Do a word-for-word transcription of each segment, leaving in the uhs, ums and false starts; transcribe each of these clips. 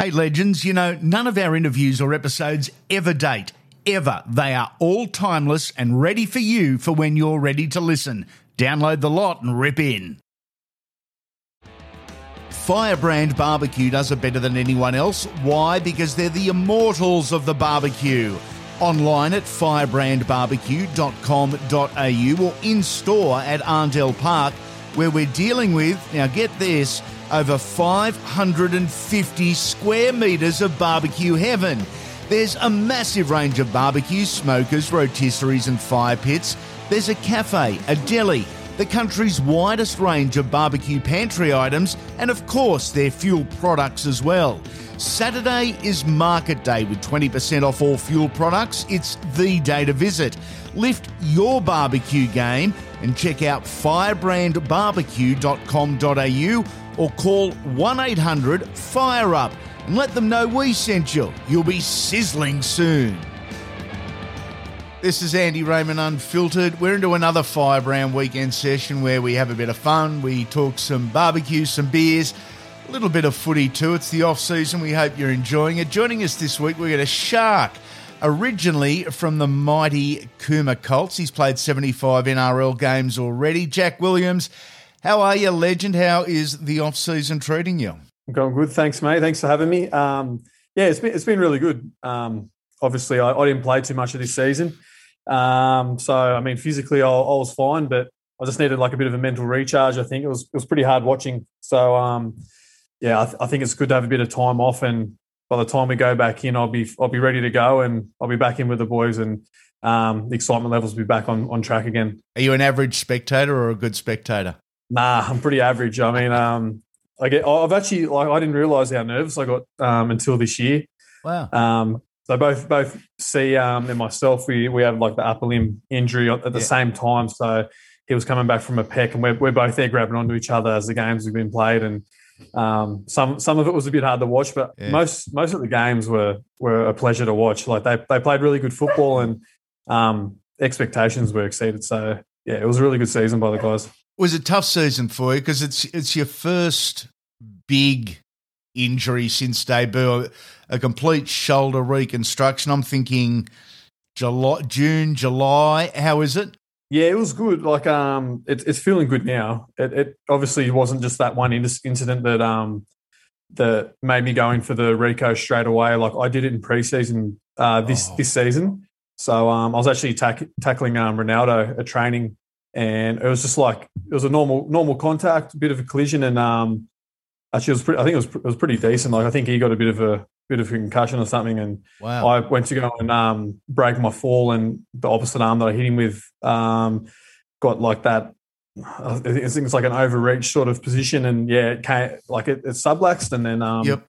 Hey, legends, you know, none of our interviews or episodes ever date, ever. They are all timeless and ready for you for when you're ready to listen. Download the lot and rip in. Firebrand Barbecue does it better than anyone else. Why? Because they're the immortals of the barbecue. Online at firebrand barbecue dot com dot a u or in-store at Arndell Park, where we're dealing with, now get this, over five hundred fifty square metres of barbecue heaven. There's a massive range of barbecues, smokers, rotisseries and fire pits. There's a cafe, a deli, the country's widest range of barbecue pantry items and, of course, their fuel products as well. Saturday is market day with twenty percent off all fuel products. It's the day to visit. Lift your barbecue game and check out firebrand barbecue dot com dot a u or call one eight hundred fire up and let them know we sent you. You'll be sizzling soon. This is Andy Raymond Unfiltered. We're into another Firebrand weekend session where we have a bit of fun. We talk some barbecue, some beers, a little bit of footy too. It's the off-season. We hope you're enjoying it. Joining us this week, we've got a shark, originally from the mighty Cooma Colts. He's played seventy-five N R L games already. Jack Williams. How are you, legend? How is the off-season treating you? I'm going good, thanks, mate. Thanks for having me. Um, yeah, it's been, it's been really good. Um, obviously, I, I didn't play too much of this season. Um, so, I mean, physically I, I was fine, but I just needed like a bit of a mental recharge, I think. It was it was pretty hard watching. So, um, yeah, I, th- I think it's good to have a bit of time off, and by the time we go back in, I'll be I'll be ready to go and I'll be back in with the boys, and um, the excitement levels will be back on, on track again. Are you an average spectator or a good spectator? Nah, I'm pretty average. I mean, um, I get. I've actually like I didn't realise how nervous I got um, until this year. Wow. Um, so both both C um, and myself, we we had like the upper limb injury at the yeah. same time. So he was coming back from a pec, and we're we're both there grabbing onto each other as the games have been played, and um, some some of it was a bit hard to watch, but yeah. most most of the games were were a pleasure to watch. Like they they played really good football, and um, expectations were exceeded. So yeah, it was a really good season by the guys. Was a tough season for you because it's it's your first big injury since debut, a complete shoulder reconstruction. I'm thinking July, June, July. How is it? Yeah, it was good. Like um, it, it's feeling good now. It, it obviously wasn't just that one incident that um that made me go in for the Rico straight away. Like I did it in preseason uh, this oh. this season. So um, I was actually tack- tackling um Ronaldo at training. And it was just like it was a normal normal contact, a bit of a collision, and um, actually it was pretty, I think it was it was pretty decent. Like I think he got a bit of a bit of a concussion or something, and wow. I went to go and um, break my fall, and the opposite arm that I hit him with um, got like that. I think it's like an overreach sort of position, and yeah, it came, like it, it subluxed, and then um, yep.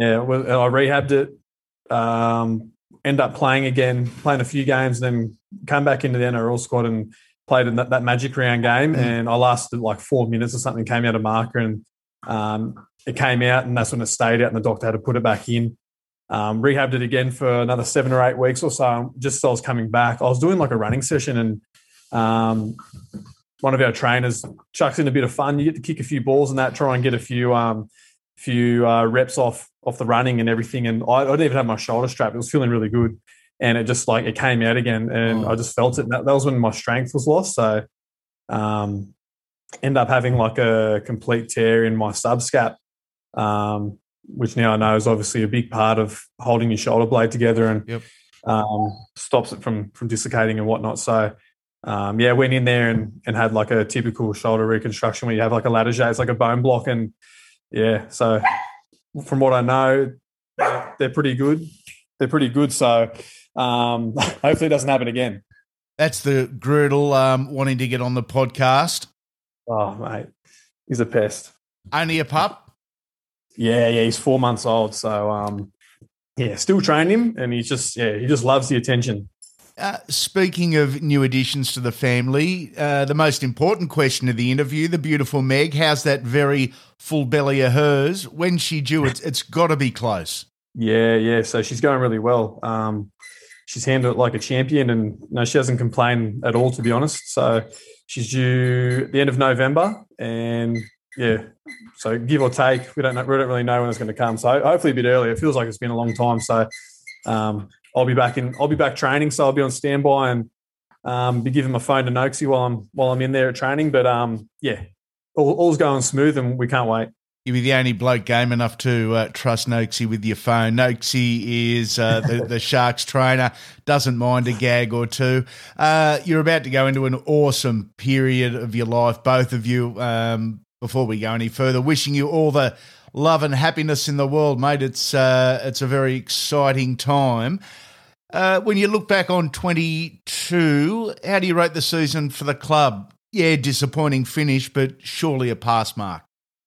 yeah, it was, and I rehabbed it. Um, end up playing again, playing a few games, and then come back into the N R L squad and. Played in that, that magic round game, and I lasted like four minutes or something, came out of marker, and um, it came out, and that's when it stayed out, and the doctor had to put it back in. Um, rehabbed it again for another seven or eight weeks or so, just as so I was coming back. I was doing like a running session, and um, one of our trainers chucks in a bit of fun. You get to kick a few balls and that, try and get a few um, few uh, reps off, off the running and everything, and I, I didn't even have my shoulder strap. It was feeling really good. And it just like it came out again, and oh. I just felt it. That, that was when my strength was lost. So, um, end up having like a complete tear in my subscap, um, which now I know is obviously a big part of holding your shoulder blade together and yep. um, stops it from from dislocating and whatnot. So, um, yeah, went in there and and had like a typical shoulder reconstruction where you have like a lattice, it's like a bone block, and yeah. So, from what I know, they're, they're pretty good. They're pretty good. So. Um, hopefully it doesn't happen again. That's the Grudel um, wanting to get on the podcast. Oh, mate, he's a pest. Only a pup? Yeah, yeah, he's four months old. So, um, yeah, still train him, and he's just, yeah, he just loves the attention. Uh, speaking of new additions to the family, uh, the most important question of the interview, the beautiful Meg, how's that very full belly of hers? When's she due? It's, it's got to be close. Yeah, yeah, so she's going really well. Um, She's handled it like a champion, and you know, she hasn't complained at all, to be honest. So she's due at the end of November, and yeah, so give or take, we don't know, we don't really know when it's going to come. So hopefully a bit earlier. It feels like it's been a long time. So um, I'll be back in. I'll be back training, so I'll be on standby and um, be giving my phone to Noxie while I'm while I'm in there at training. But um, yeah, all, all's going smooth, and we can't wait. You'll be the only bloke game enough to uh, trust Noxie with your phone. Noxie is uh, the, the Sharks trainer, doesn't mind a gag or two. Uh, you're about to go into an awesome period of your life, both of you. Um, before we go any further, wishing you all the love and happiness in the world, mate. It's, uh, it's a very exciting time. Uh, when you look back on twenty-two, how do you rate the season for the club? Yeah, disappointing finish, but surely a pass mark.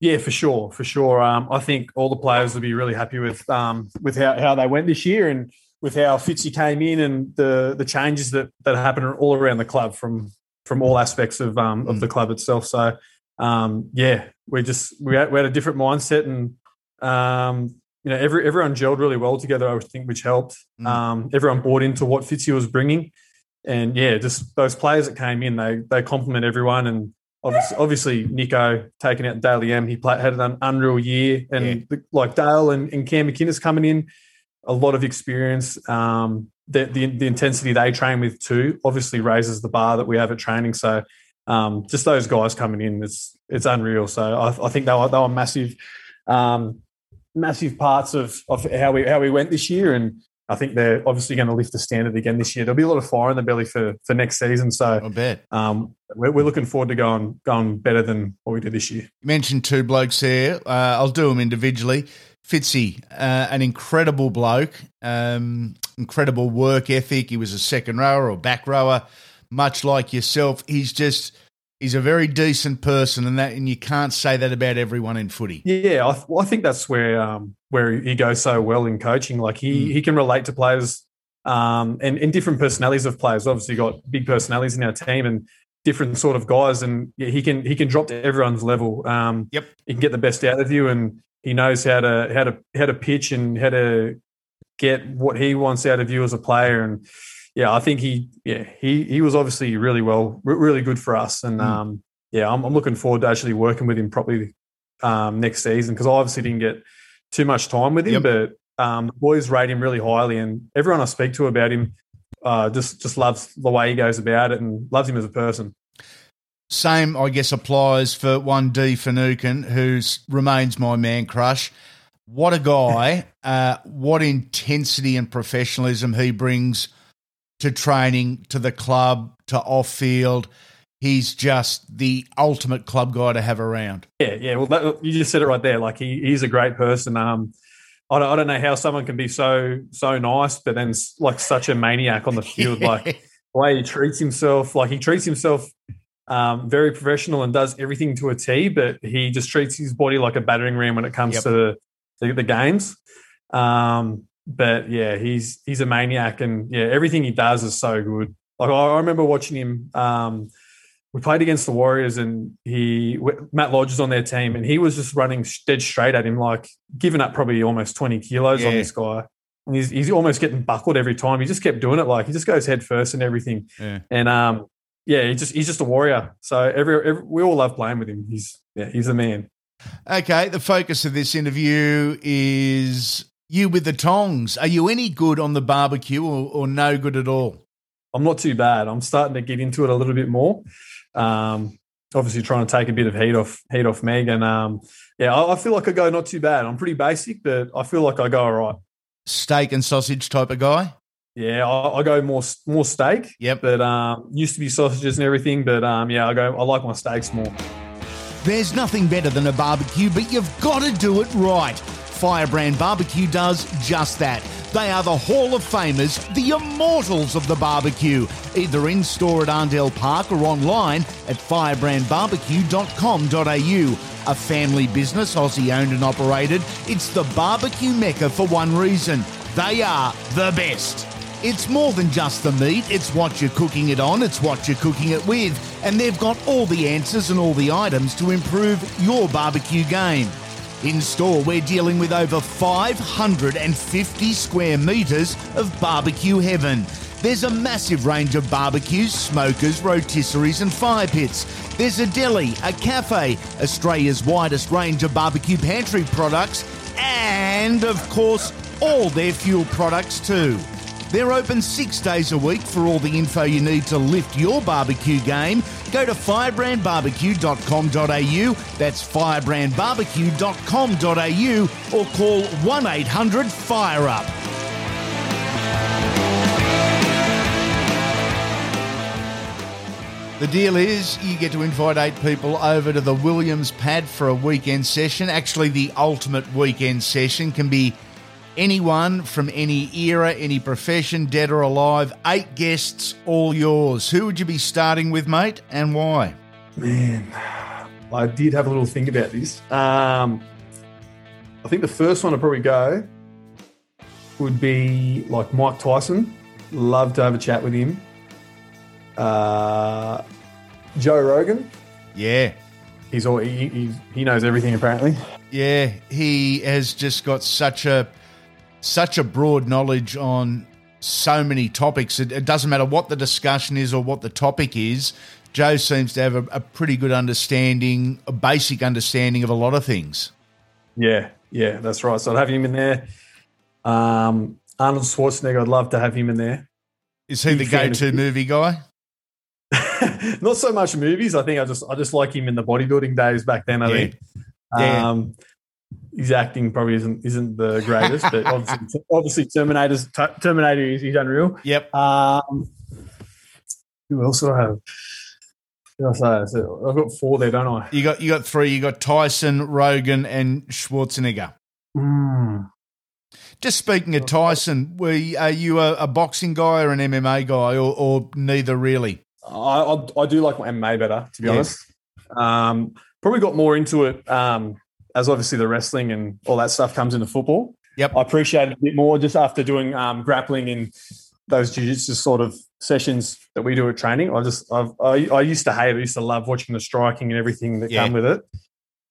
Yeah, for sure, for sure. Um, I think all the players will be really happy with um, with how, how they went this year and with how Fitzy came in and the the changes that that happened all around the club from from all aspects of um, of the club itself. So, um, yeah, we just we had, we had a different mindset and um, you know every everyone gelled really well together, I think, which helped. Um, everyone bought into what Fitzy was bringing, and yeah, just those players that came in, they they compliment everyone. And Obviously, obviously, Nico taking out Daily M, he played, had an unreal year. And yeah. like Dale and, and Cam McInnes coming in, a lot of experience. Um, the, the, the intensity they train with too obviously raises the bar that we have at training. So um, just those guys coming in, it's it's unreal. So I, I think they were, they were massive um, massive parts of, of how we how we went this year. And I think they're obviously going to lift the standard again this year. There'll be a lot of fire in the belly for, for next season. So I bet. Um, we're, we're looking forward to going, going better than what we did this year. You mentioned two blokes there. Uh, I'll do them individually. Fitzy, uh, an incredible bloke, um, incredible work ethic. He was a second rower or back rower, much like yourself. He's just – he's a very decent person, and that, and you can't say that about everyone in footy. Yeah, I, well, I think that's where um, – where he goes so well in coaching. Like he, he can relate to players um, and, and different personalities of players. Obviously got big personalities in our team and different sort of guys. And yeah, he can, he can drop to everyone's level. Um, yep. He can get the best out of you, and he knows how to, how to, how to pitch and how to get what he wants out of you as a player. And yeah, I think he, yeah, he, he was obviously really well, really good for us. And mm. um, yeah, I'm, I'm looking forward to actually working with him probably um, next season. 'Cause I obviously didn't get too much time with him, yep. but um, the boys rate him really highly, and everyone I speak to about him uh, just just loves the way he goes about it and loves him as a person. Same, I guess, applies for one D Finucane, who remains my man crush. What a guy, uh, what intensity and professionalism he brings to training, to the club, to off-field. He's just the ultimate club guy to have around. Yeah, yeah. Well, that, you just said it right there. Like he, he's a great person. Um, I don't, I don't know how someone can be so so nice, but then like such a maniac on the field. yeah. Like the way he treats himself, like he treats himself um, very professional and does everything to a T. But he just treats his body like a battering ram when it comes yep. to the, the games. Um, but yeah, he's he's a maniac, and yeah, everything he does is so good. Like I, I remember watching him. Um, We played against the Warriors, and he Matt Lodge is on their team, and he was just running dead straight at him, like giving up probably almost twenty kilos yeah. on this guy. And he's, he's almost getting buckled every time. He just kept doing it. Like he just goes head first and everything. Yeah. And um, yeah, he just he's just a warrior. So every, every we all love playing with him. He's yeah, he's the man. Okay, the focus of this interview is you with the tongs. Are you any good on the barbecue, or, or no good at all? I'm not too bad. I'm starting to get into it a little bit more. Um, obviously trying to take a bit of heat off, heat off Meg. And, um, yeah, I, I feel like I go not too bad. I'm pretty basic, but I feel like I go all right. Steak and sausage type of guy? Yeah, I, I go more, more steak. Yep. But, um, used to be sausages and everything, but, um, yeah, I go, I like my steaks more. There's nothing better than a barbecue, but you've got to do it right. Firebrand Barbecue does just that. They are the Hall of Famers, the immortals of the barbecue, either in-store at Arndell Park or online at firebrand barbecue dot com dot a u. A family business, Aussie-owned and operated, it's the barbecue mecca for one reason. They are the best. It's more than just the meat, it's what you're cooking it on, it's what you're cooking it with, and they've got all the answers and all the items to improve your barbecue game. In store, we're dealing with over five hundred fifty square metres of barbecue heaven. There's a massive range of barbecues, smokers, rotisseries and fire pits. There's a deli, a cafe, Australia's widest range of barbecue pantry products, and, of course, all their fuel products too. They're open six days a week. For all the info you need to lift your barbecue game, go to firebrand barbecue dot com dot a u. That's firebrand barbecue dot com dot a u or call one eight hundred fire up. The deal is you get to invite eight people over to the Williams pad for a weekend session. Actually, the ultimate weekend session can be anyone from any era, any profession, dead or alive. Eight guests, all yours. Who would you be starting with, mate, and why? Man, I did have a little think about this. Um, I think the first one I'd probably go would be like Mike Tyson. Love to have a chat with him. Uh, Joe Rogan. Yeah. He's all, he, he, he knows everything, apparently. Yeah, he has just got such a... such a broad knowledge on so many topics. It, it doesn't matter what the discussion is or what the topic is. Joe seems to have a, a pretty good understanding, a basic understanding of a lot of things. Yeah, yeah, that's right. So I'd have him in there. Um, Arnold Schwarzenegger, I'd love to have him in there. Is he the go-to movie guy? Not so much movies. I think I just I just like him in the bodybuilding days back then, I yeah. think. Yeah. Um, His acting probably isn't isn't the greatest, but obviously, obviously Terminator's Terminator is he's unreal. Yep. Um, who else do I have? Who else do I have? So I've got four there, don't I? You got you got three. You got Tyson, Rogan, and Schwarzenegger. Mm. Just speaking of Tyson, were you, are you a, a boxing guy or an M M A guy, or, or neither really? I, I I do like my M M A better, to be yes. honest. Um, probably got more into it. Um, as obviously the wrestling and all that stuff comes into football. Yep. I appreciate it a bit more just after doing um, grappling and those jiu-jitsu sort of sessions that we do at training. I just I've, I I used to hate it. I used to love watching the striking and everything that yeah. come with it.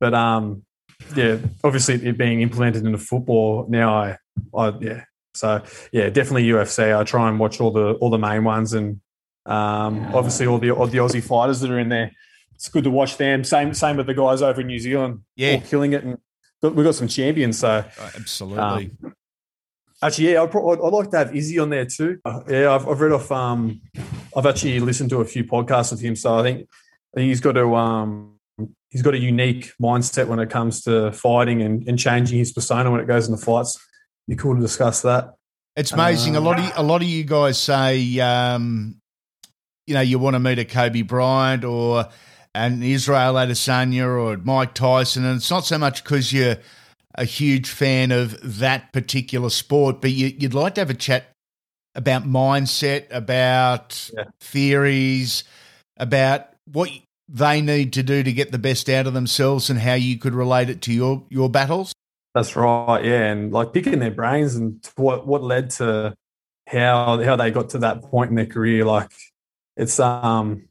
But, um, yeah, obviously it being implemented into football now, I, I yeah. So, yeah, definitely U F C. I try and watch all the all the main ones and um, yeah. obviously all the all the Aussie fighters that are in there. It's good to watch them. Same same with the guys over in New Zealand. Yeah. All killing it. And we've got some champions. So Absolutely. Um, actually, yeah, I'd, pro- I'd, I'd like to have Izzy on there too. Uh, yeah, I've, I've read off um, – I've actually listened to a few podcasts with him. So I think, I think he's got a, um, he's got a unique mindset when it comes to fighting and, and changing his persona when it goes into fights. It'd be cool to discuss that. It's amazing. Um, a lot of a lot of you guys say, um, you know, you want to meet a Kobe Bryant or – and Israel Adesanya or Mike Tyson, and it's not so much because you're a huge fan of that particular sport, but you, you'd like to have a chat about mindset, about yeah. theories, about what they need to do to get the best out of themselves and how you could relate it to your, your battles. That's right, yeah, and like picking their brains and what what led to how how they got to that point in their career. Like it's – um.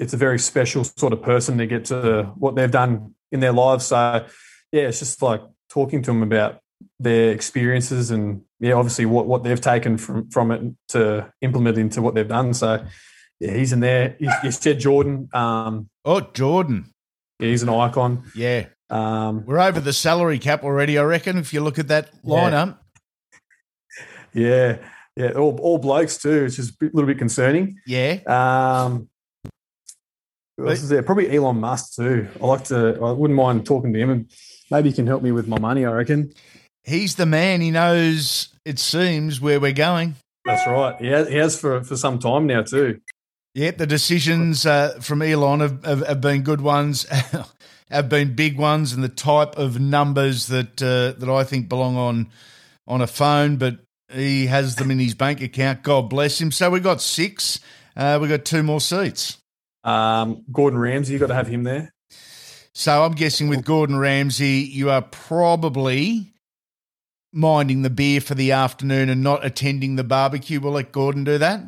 It's a very special sort of person to get to what they've done in their lives. So, yeah, it's just like talking to them about their experiences and, yeah, obviously what, what they've taken from, from it to implement into what they've done. So, yeah, he's in there. You, you said Jordan. Um, oh, Jordan. Yeah, he's an icon. Yeah. Um, We're over the salary cap already, I reckon, if you look at that lineup. Yeah. yeah. Yeah, all, all blokes too. It's just a bit, little bit concerning. Yeah. Um Who else is there? Probably Elon Musk too. I like to. I wouldn't mind talking to him, and maybe he can help me with my money. I reckon he's the man. He knows. It seems where we're going. That's right. He has, he has for for some time now too. Yeah, the decisions uh, from Elon have, have, have been good ones, have been big ones, and the type of numbers that uh, that I think belong on on a phone, but he has them in his bank account. God bless him. So we got six. Uh, we got two more seats. Um, Gordon Ramsay, you got to have him there. So I'm guessing with Gordon Ramsay, you are probably minding the beer for the afternoon and not attending the barbecue. We'll let Gordon do that.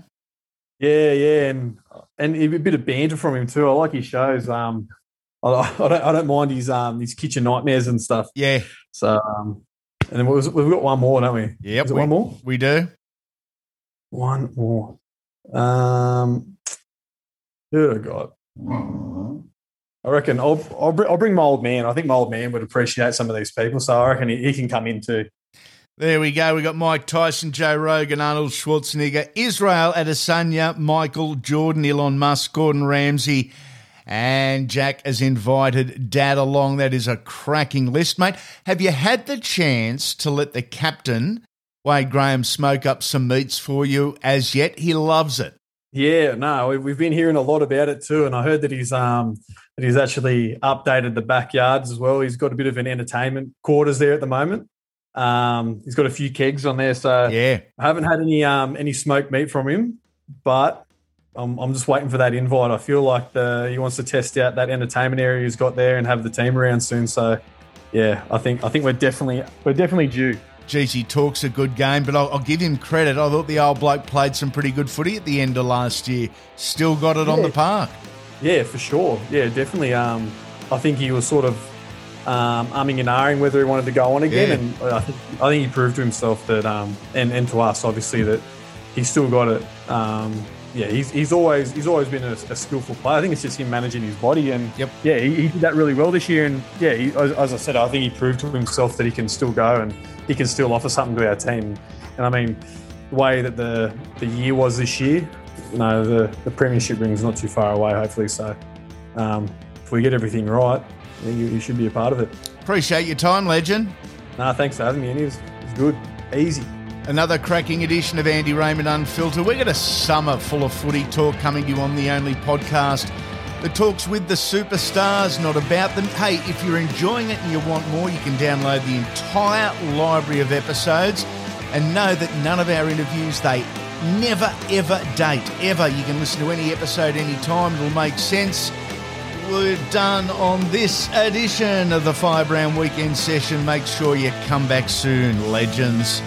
Yeah, yeah, and and a bit of banter from him too. I like his shows. Um, I, I don't I don't mind his um his kitchen nightmares and stuff. Yeah. So um, and then we've got one more, don't we? Yep. Is it we, one more? We do. One or um, who have I got? I reckon I'll I'll, br- I'll bring my old man. I think my old man would appreciate some of these people, so I reckon he, he can come in too. There we go. We got Mike Tyson, Joe Rogan, Arnold Schwarzenegger, Israel Adesanya, Michael Jordan, Elon Musk, Gordon Ramsay, and Jack has invited Dad along. That is a cracking list, mate. Have you had the chance to let the captain, Wade Graham, smoke up some meats for you as yet? He loves it. Yeah, no, we've been hearing a lot about it too, and I heard that he's um that he's actually updated the backyards as well. He's got a bit of an entertainment quarters there at the moment. Um, he's got a few kegs on there, so yeah. I haven't had any um any smoked meat from him, but I'm I'm just waiting for that invite. I feel like the he wants to test out that entertainment area he's got there and have the team around soon. So yeah, I think I think we're definitely we're definitely due. Geez, he talks a good game, but I'll, I'll give him credit. I thought the old bloke played some pretty good footy at the end of last year. Still got it yeah. on the park. Yeah, for sure. Yeah, definitely. Um, I think he was sort of um, umming and ahhing whether he wanted to go on again, yeah. and I think, I think he proved to himself that, um, and, and to us obviously, that he's still got it. Um, yeah, he's he's always he's always been a, a skillful player. I think it's just him managing his body, and yep. yeah, he, he did that really well this year. And yeah, he, as, as I said, I think he proved to himself that he can still go and he can still offer something to our team. And I mean, the way that the the year was this year, you know, the, the premiership ring's not too far away, hopefully. So um, if we get everything right, you, you should be a part of it. Appreciate your time, legend. No, thanks for having me. And it was, it was good, easy. Another cracking edition of Andy Raymond Unfiltered. We've got a summer full of footy talk coming to you on the only podcast that talks with the superstars, not about them. Hey, if you're enjoying it and you want more, you can download the entire library of episodes and know that none of our interviews, they never, ever date, ever. You can listen to any episode anytime. It'll make sense. We're done on this edition of the Firebrand Weekend Session. Make sure you come back soon, legends.